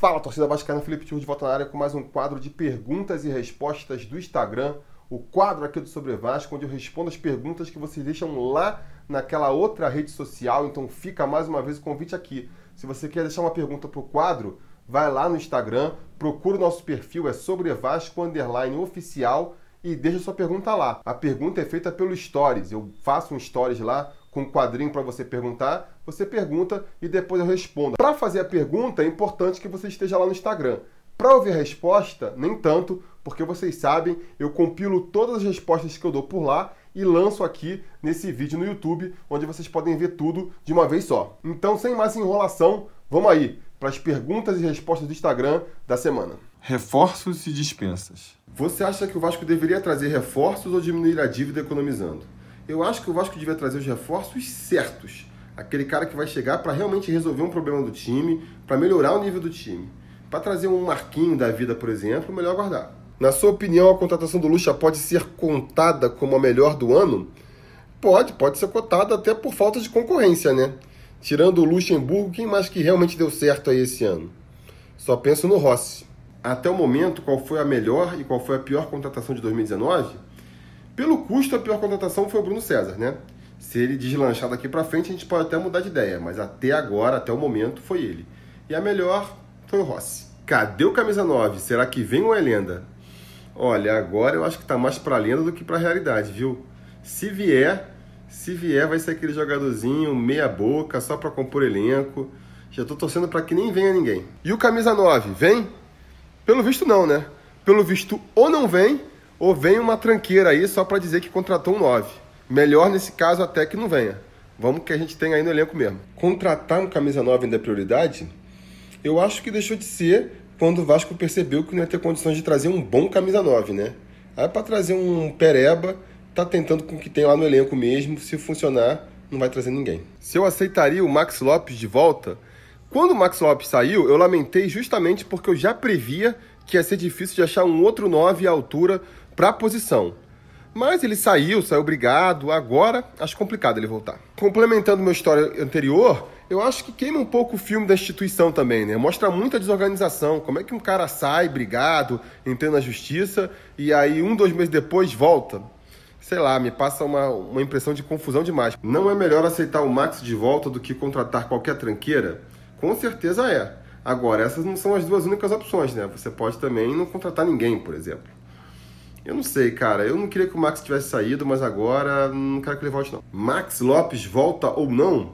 Fala, torcida vascaína, Felipe Tiru de volta na área com mais um quadro de perguntas e respostas do Instagram, o quadro aqui do Sobrevasco, onde eu respondo as perguntas que vocês deixam lá naquela outra rede social. Então fica mais uma vez o convite aqui. Se você quer deixar uma pergunta para o quadro, vai lá no Instagram, procura o nosso perfil, é Sobrevasco_oficial e deixa sua pergunta lá. A pergunta é feita pelo Stories, eu faço um Stories lá com um quadrinho para você perguntar, você pergunta e depois eu respondo. Para fazer a pergunta é importante que você esteja lá no Instagram. Para ouvir a resposta, nem tanto, porque vocês sabem, eu compilo todas as respostas que eu dou por lá e lanço aqui nesse vídeo no YouTube, onde vocês podem ver tudo de uma vez só. Então, sem mais enrolação, vamos aí para as perguntas e respostas do Instagram da semana. Reforços e dispensas. Você acha que o Vasco deveria trazer reforços ou diminuir a dívida economizando? Eu acho que o Vasco devia trazer os reforços certos. Aquele cara que vai chegar para realmente resolver um problema do time, para melhorar o nível do time. Para trazer um Marquinho da vida, por exemplo, melhor guardar. Na sua opinião, a contratação do Luxa pode ser contada como a melhor do ano? Pode ser cotada até por falta de concorrência, né? Tirando o Luxemburgo, quem mais que realmente deu certo aí esse ano? Só penso no Rossi. Até o momento, qual foi a melhor e qual foi a pior contratação de 2019? Pelo custo, a pior contratação foi o Bruno César, né? Se ele deslanchar daqui pra frente, a gente pode até mudar de ideia, mas até agora, até o momento, foi ele. E a melhor foi o Rossi. Cadê o Camisa 9? Será que vem ou é lenda? Olha, agora eu acho que tá mais pra lenda do que pra realidade, viu? Se vier, vai ser aquele jogadorzinho meia boca, só para compor elenco. Já tô torcendo para que nem venha ninguém. E o Camisa 9, vem? Pelo visto não, né? Pelo visto ou não vem, ou vem uma tranqueira aí só para dizer que contratou um 9. Melhor nesse caso até que não venha. Vamos que a gente tem aí no elenco mesmo. Contratar um Camisa 9 ainda é prioridade? Eu acho que deixou de ser quando o Vasco percebeu que não ia ter condições de trazer um bom Camisa 9, né? Aí para trazer um pereba... Tá tentando com o que tem lá no elenco mesmo. Se funcionar, não vai trazer ninguém. Se eu aceitaria o Maxi López de volta? Quando o Maxi López saiu, eu lamentei justamente porque eu já previa que ia ser difícil de achar um outro 9 à altura para a posição. Mas ele saiu brigado. Agora, acho complicado ele voltar. Complementando meu história anterior, eu acho que queima um pouco o filme da instituição também, né? Mostra muita desorganização. Como é que um cara sai brigado, entra na justiça, e aí um, 2 meses depois volta? Sei lá, me passa uma impressão de confusão demais. Não é melhor aceitar o Max de volta do que contratar qualquer tranqueira? Com certeza é. Agora, essas não são as duas únicas opções, né? Você pode também não contratar ninguém, por exemplo. Eu não sei, cara. Eu não queria que o Max tivesse saído, mas agora não quero que ele volte, não. Maxi López volta ou não?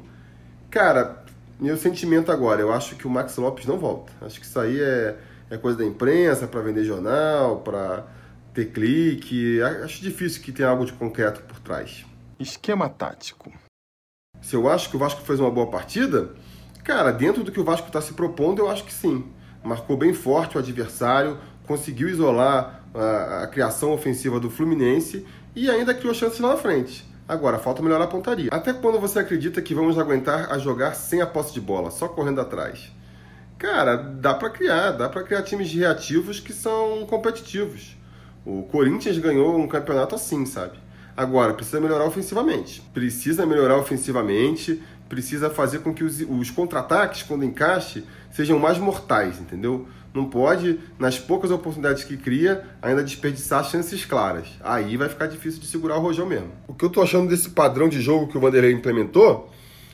Cara, meu sentimento agora. Eu acho que o Maxi López não volta. Acho que isso aí é coisa da imprensa, pra vender jornal, pra... ter clique, acho difícil que tenha algo de concreto por trás. Esquema tático. Se eu acho que o Vasco fez uma boa partida, cara, dentro do que o Vasco está se propondo, eu acho que sim. Marcou bem forte o adversário, conseguiu isolar a criação ofensiva do Fluminense e ainda criou chances lá na frente. Agora, falta melhorar a pontaria. Até quando você acredita que vamos aguentar a jogar sem a posse de bola, só correndo atrás? Cara, dá para criar times reativos que são competitivos. O Corinthians ganhou um campeonato assim, sabe? Agora, precisa melhorar ofensivamente. Precisa fazer com que os contra-ataques, quando encaixe, sejam mais mortais, entendeu? Não pode, nas poucas oportunidades que cria, ainda desperdiçar chances claras. Aí vai ficar difícil de segurar o rojão mesmo. O que eu tô achando desse padrão de jogo que o Vanderlei implementou,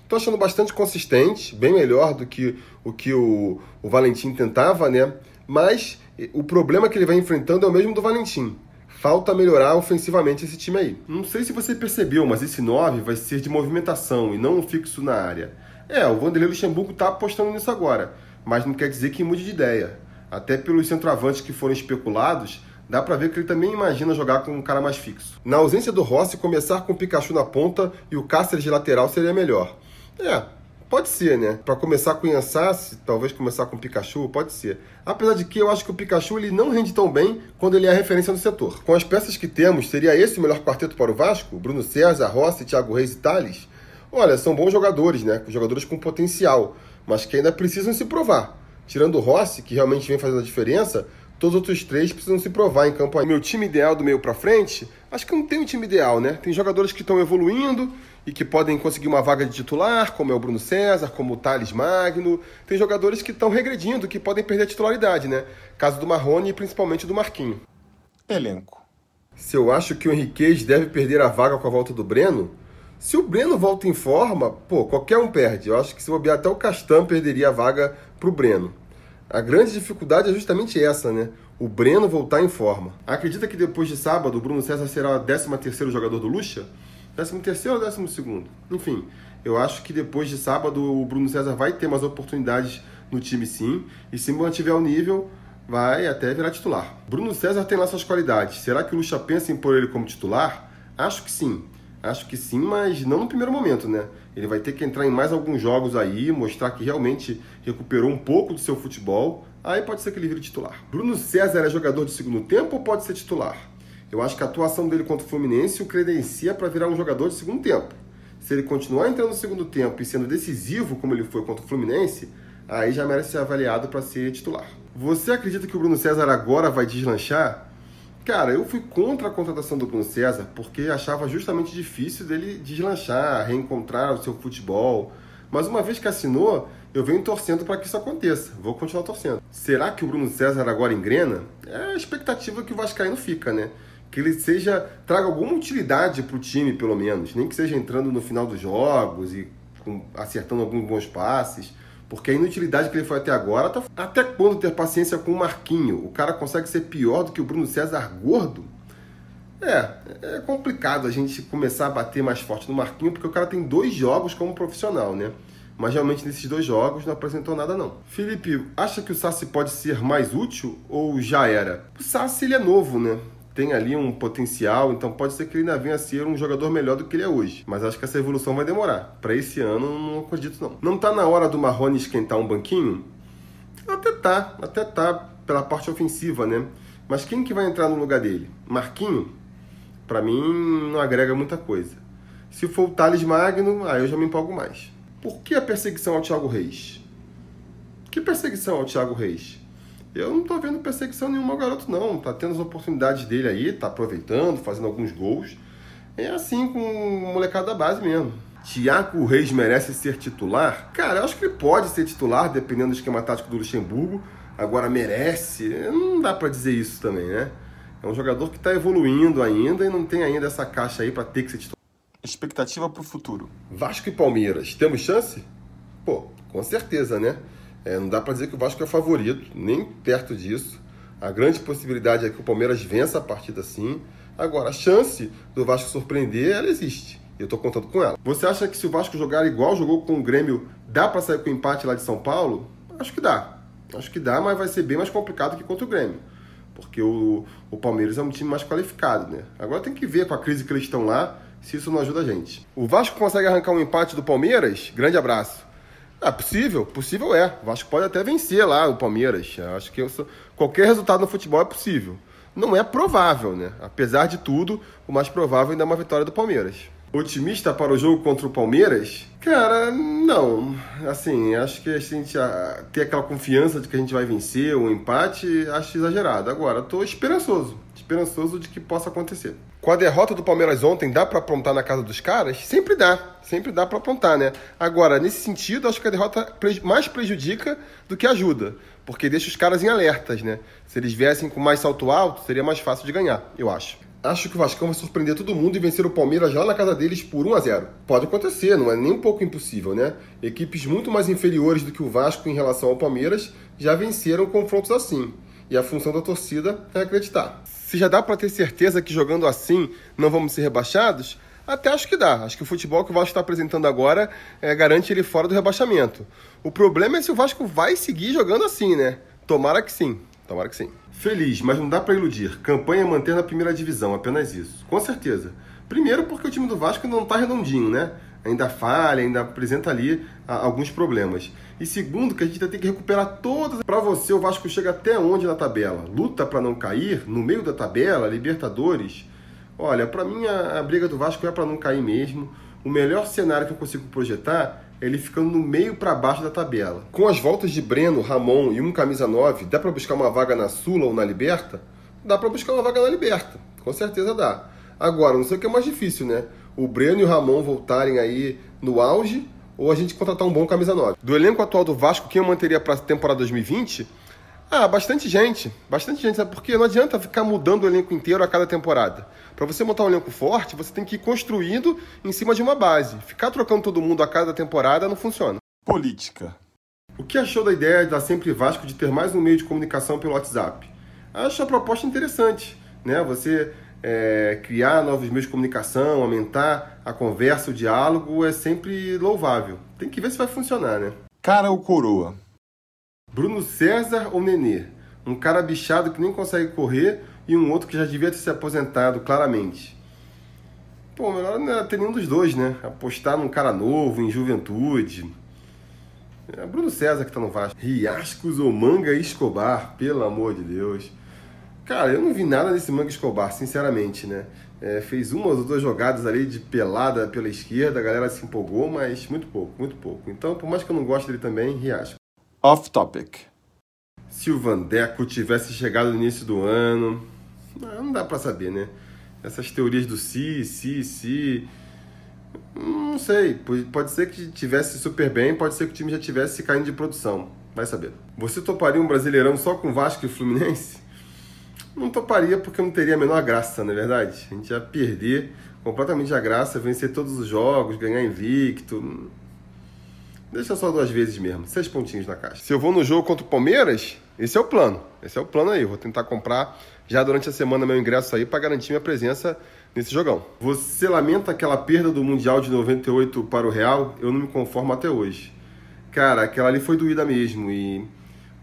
tô achando bastante consistente, bem melhor do que o Valentim tentava, né? Mas... o problema que ele vai enfrentando é o mesmo do Valentim. Falta melhorar ofensivamente esse time aí. Não sei se você percebeu, mas esse 9 vai ser de movimentação e não um fixo na área. O Vanderlei Luxemburgo tá apostando nisso agora, mas não quer dizer que mude de ideia. Até pelos centroavantes que foram especulados, dá pra ver que ele também imagina jogar com um cara mais fixo. Na ausência do Rossi, começar com o Pikachu na ponta e o Cáceres de lateral seria melhor. Pode ser, né? Para começar com o Sassi, talvez começar com o Pikachu, pode ser. Apesar de que eu acho que o Pikachu ele não rende tão bem quando ele é a referência no setor. Com as peças que temos, seria esse o melhor quarteto para o Vasco? Bruno César, Rossi, Tiago Reis e Thales? Olha, são bons jogadores, né? Jogadores com potencial, mas que ainda precisam se provar. Tirando o Rossi, que realmente vem fazendo a diferença, todos os outros três precisam se provar em campo. Meu time ideal do meio para frente? Acho que não tem um time ideal, né? Tem jogadores que estão evoluindo e que podem conseguir uma vaga de titular, como é o Bruno César, como o Thales Magno. Tem jogadores que estão regredindo, que podem perder a titularidade, né? Caso do Marrone e principalmente do Marquinho. Elenco. Se eu acho que o Henríquez deve perder a vaga com a volta do Breno, se o Breno volta em forma, pô, qualquer um perde. Eu acho que se bobear até o Castan perderia a vaga pro Breno. A grande dificuldade é justamente essa, né? O Breno voltar em forma. Acredita que depois de sábado o Bruno César será o 13º jogador do Luxa? 13º ou 12º? Enfim, eu acho que depois de sábado o Bruno César vai ter mais oportunidades no time sim, e se mantiver o nível, vai até virar titular. Bruno César tem lá suas qualidades. Será que o Luxa pensa em pôr ele como titular? Acho que sim. Acho que sim, mas não no primeiro momento, né? Ele vai ter que entrar em mais alguns jogos aí, mostrar que realmente recuperou um pouco do seu futebol. Aí pode ser que ele vire titular. Bruno César é jogador de segundo tempo ou pode ser titular? Eu acho que a atuação dele contra o Fluminense o credencia para virar um jogador de segundo tempo. Se ele continuar entrando no segundo tempo e sendo decisivo como ele foi contra o Fluminense, aí já merece ser avaliado para ser titular. Você acredita que o Bruno César agora vai deslanchar? Cara, eu fui contra a contratação do Bruno César porque achava justamente difícil dele deslanchar, reencontrar o seu futebol. Mas uma vez que assinou, eu venho torcendo para que isso aconteça. Vou continuar torcendo. Será que o Bruno César agora engrena? É a expectativa que o vascaíno fica, né? Que ele traga alguma utilidade para o time, pelo menos. Nem que seja entrando no final dos jogos e acertando alguns bons passes. Porque a inutilidade que ele foi até agora, tá... Até quando ter paciência com o Marquinho? O cara consegue ser pior do que o Bruno César gordo? É complicado a gente começar a bater mais forte no Marquinho, porque o cara tem 2 jogos como profissional, né? Mas realmente nesses 2 jogos não apresentou nada, não. Felipe, acha que o Sassi pode ser mais útil ou já era? O Sassi, ele é novo, né? Tem ali um potencial, então pode ser que ele ainda venha a ser um jogador melhor do que ele é hoje. Mas acho que essa evolução vai demorar. Para esse ano, não acredito, não. Não tá na hora do Marrone esquentar um banquinho? Até tá, pela parte ofensiva, né? Mas quem que vai entrar no lugar dele? Marquinho? Para mim, não agrega muita coisa. Se for o Thales Magno, aí eu já me empolgo mais. Por que a perseguição ao Tiago Reis? Que perseguição ao Tiago Reis? Eu não tô vendo perseguição nenhuma ao garoto, não. Tá tendo as oportunidades dele aí, tá aproveitando, fazendo alguns gols. É assim com o molecado da base mesmo. Tiago Reis merece ser titular? Cara, eu acho que ele pode ser titular, dependendo do esquema tático do Luxemburgo. Agora, merece? Não dá pra dizer isso também, né? É um jogador que tá evoluindo ainda e não tem ainda essa caixa aí pra ter que ser titular. Expectativa pro futuro. Vasco e Palmeiras, temos chance? Pô, com certeza, né? Não dá para dizer que o Vasco é favorito, nem perto disso. A grande possibilidade é que o Palmeiras vença a partida sim. Agora, a chance do Vasco surpreender, ela existe. Eu estou contando com ela. Você acha que se o Vasco jogar igual jogou com o Grêmio, dá para sair com o empate lá de São Paulo? Acho que dá. Acho que dá, mas vai ser bem mais complicado que contra o Grêmio. Porque o Palmeiras é um time mais qualificado, né? Agora tem que ver com a crise que eles estão lá, se isso não ajuda a gente. O Vasco consegue arrancar um empate do Palmeiras? Grande abraço. Ah, possível é. O Vasco pode até vencer lá o Palmeiras. Acho que qualquer resultado no futebol é possível. Não é provável, né? Apesar de tudo, o mais provável ainda é uma vitória do Palmeiras. Otimista para o jogo contra o Palmeiras? Cara, não. Assim, acho que a gente ter aquela confiança de que a gente vai vencer o empate, acho exagerado. Agora, estou esperançoso. Esperançoso de que possa acontecer. Com a derrota do Palmeiras ontem, dá para aprontar na casa dos caras? Sempre dá para aprontar, né? Agora, nesse sentido, acho que a derrota mais prejudica do que ajuda, porque deixa os caras em alertas, né? Se eles viessem com mais salto alto, seria mais fácil de ganhar, eu acho. Acho que o Vascão vai surpreender todo mundo e vencer o Palmeiras lá na casa deles por 1-0. Pode acontecer, não é nem um pouco impossível, né? Equipes muito mais inferiores do que o Vasco em relação ao Palmeiras já venceram confrontos assim. E a função da torcida é acreditar. Se já dá para ter certeza que jogando assim não vamos ser rebaixados, até acho que dá. Acho que o futebol que o Vasco está apresentando agora garante ele fora do rebaixamento. O problema é se o Vasco vai seguir jogando assim, né? Tomara que sim. Tomara que sim. Feliz, mas não dá para iludir. Campanha manter na primeira divisão, apenas isso. Com certeza. Primeiro porque o time do Vasco não está redondinho, né? Ainda falha, ainda apresenta ali alguns problemas. E segundo, que a gente vai ter que recuperar todas. Para você, o Vasco chega até onde na tabela? Luta para não cair? No meio da tabela? Libertadores? Olha, para mim a briga do Vasco é para não cair mesmo. O melhor cenário que eu consigo projetar é ele ficando no meio para baixo da tabela. Com as voltas de Breno, Ramon e um camisa 9, dá para buscar uma vaga na Sula ou na Liberta? Dá para buscar uma vaga na Liberta, com certeza dá. Agora, não sei o que é mais difícil, né? o Breno e o Ramon voltarem aí no auge, ou a gente contratar um bom camisa 9. Do elenco atual do Vasco, quem eu manteria para a temporada 2020? Ah, bastante gente, sabe? Porque não adianta ficar mudando o elenco inteiro a cada temporada. Para você montar um elenco forte, você tem que ir construindo em cima de uma base. Ficar trocando todo mundo a cada temporada não funciona. Política. O que achou da ideia da Sempre Vasco de ter mais um meio de comunicação pelo WhatsApp? Acho a proposta interessante, né? Você criar novos meios de comunicação, aumentar a conversa, o diálogo, é sempre louvável. Tem que ver se vai funcionar, né? Cara ou coroa? Bruno César ou Nenê? Um cara bichado que nem consegue correr e um outro que já devia ter se aposentado, claramente. Pô, melhor não é ter nenhum dos dois, né? Apostar num cara novo, em juventude. É Bruno César que tá no Vasco. Riacho ou Manga Escobar? Pelo amor de Deus. Cara, eu não vi nada desse Manga Escobar, sinceramente, né? Fez uma ou duas jogadas ali de pelada pela esquerda, a galera se empolgou, mas muito pouco. Então, por mais que eu não goste dele também, Riacho. Off topic. Se o Vandeco tivesse chegado no início do ano... Não dá pra saber, né? Essas teorias do se... Não sei, pode ser que tivesse super bem, pode ser que o time já tivesse caindo de produção, vai saber. Você toparia um Brasileirão só com Vasco e Fluminense? Não toparia, porque não teria a menor graça, não é verdade? A gente ia perder completamente a graça, vencer todos os jogos, ganhar invicto... Deixa só duas vezes mesmo, 6 pontinhos na caixa. Se eu vou no jogo contra o Palmeiras, esse é o plano aí. Eu vou tentar comprar já durante a semana meu ingresso aí para garantir minha presença nesse jogão. Você lamenta aquela perda do Mundial de 98 para o Real? Eu não me conformo até hoje. Cara, aquela ali foi doída mesmo e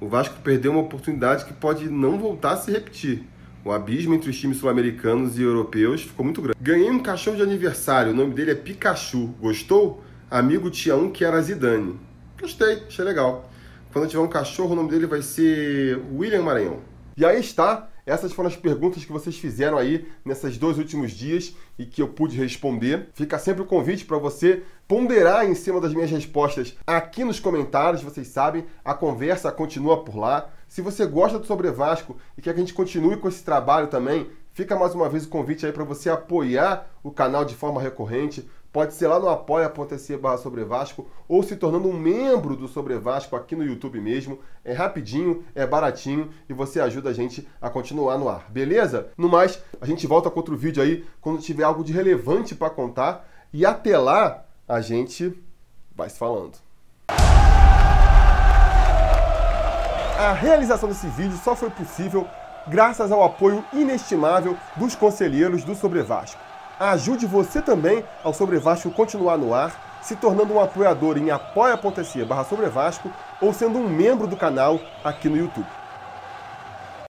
o Vasco perdeu uma oportunidade que pode não voltar a se repetir. O abismo entre os times sul-americanos e europeus ficou muito grande. Ganhei um cachorro de aniversário, o nome dele é Pikachu. Gostou? Amigo tinha um que era Zidane. Gostei, achei legal. Quando eu tiver um cachorro, o nome dele vai ser William Maranhão. E aí está, essas foram as perguntas que vocês fizeram aí nesses 2 últimos dias e que eu pude responder. Fica sempre o convite para você ponderar em cima das minhas respostas aqui nos comentários, vocês sabem, a conversa continua por lá. Se você gosta do Sobrevasco e quer que a gente continue com esse trabalho também, fica mais uma vez o convite aí para você apoiar o canal de forma recorrente. Pode ser lá no apoia.se/Sobrevasco ou se tornando um membro do Sobrevasco aqui no YouTube mesmo. É rapidinho, é baratinho e você ajuda a gente a continuar no ar, beleza? No mais, a gente volta com outro vídeo aí quando tiver algo de relevante para contar. E até lá, a gente vai se falando. A realização desse vídeo só foi possível graças ao apoio inestimável dos conselheiros do Sobrevasco. Ajude você também ao Sobrevasco continuar no ar, se tornando um apoiador em apoia.se/Sobrevasco ou sendo um membro do canal aqui no YouTube.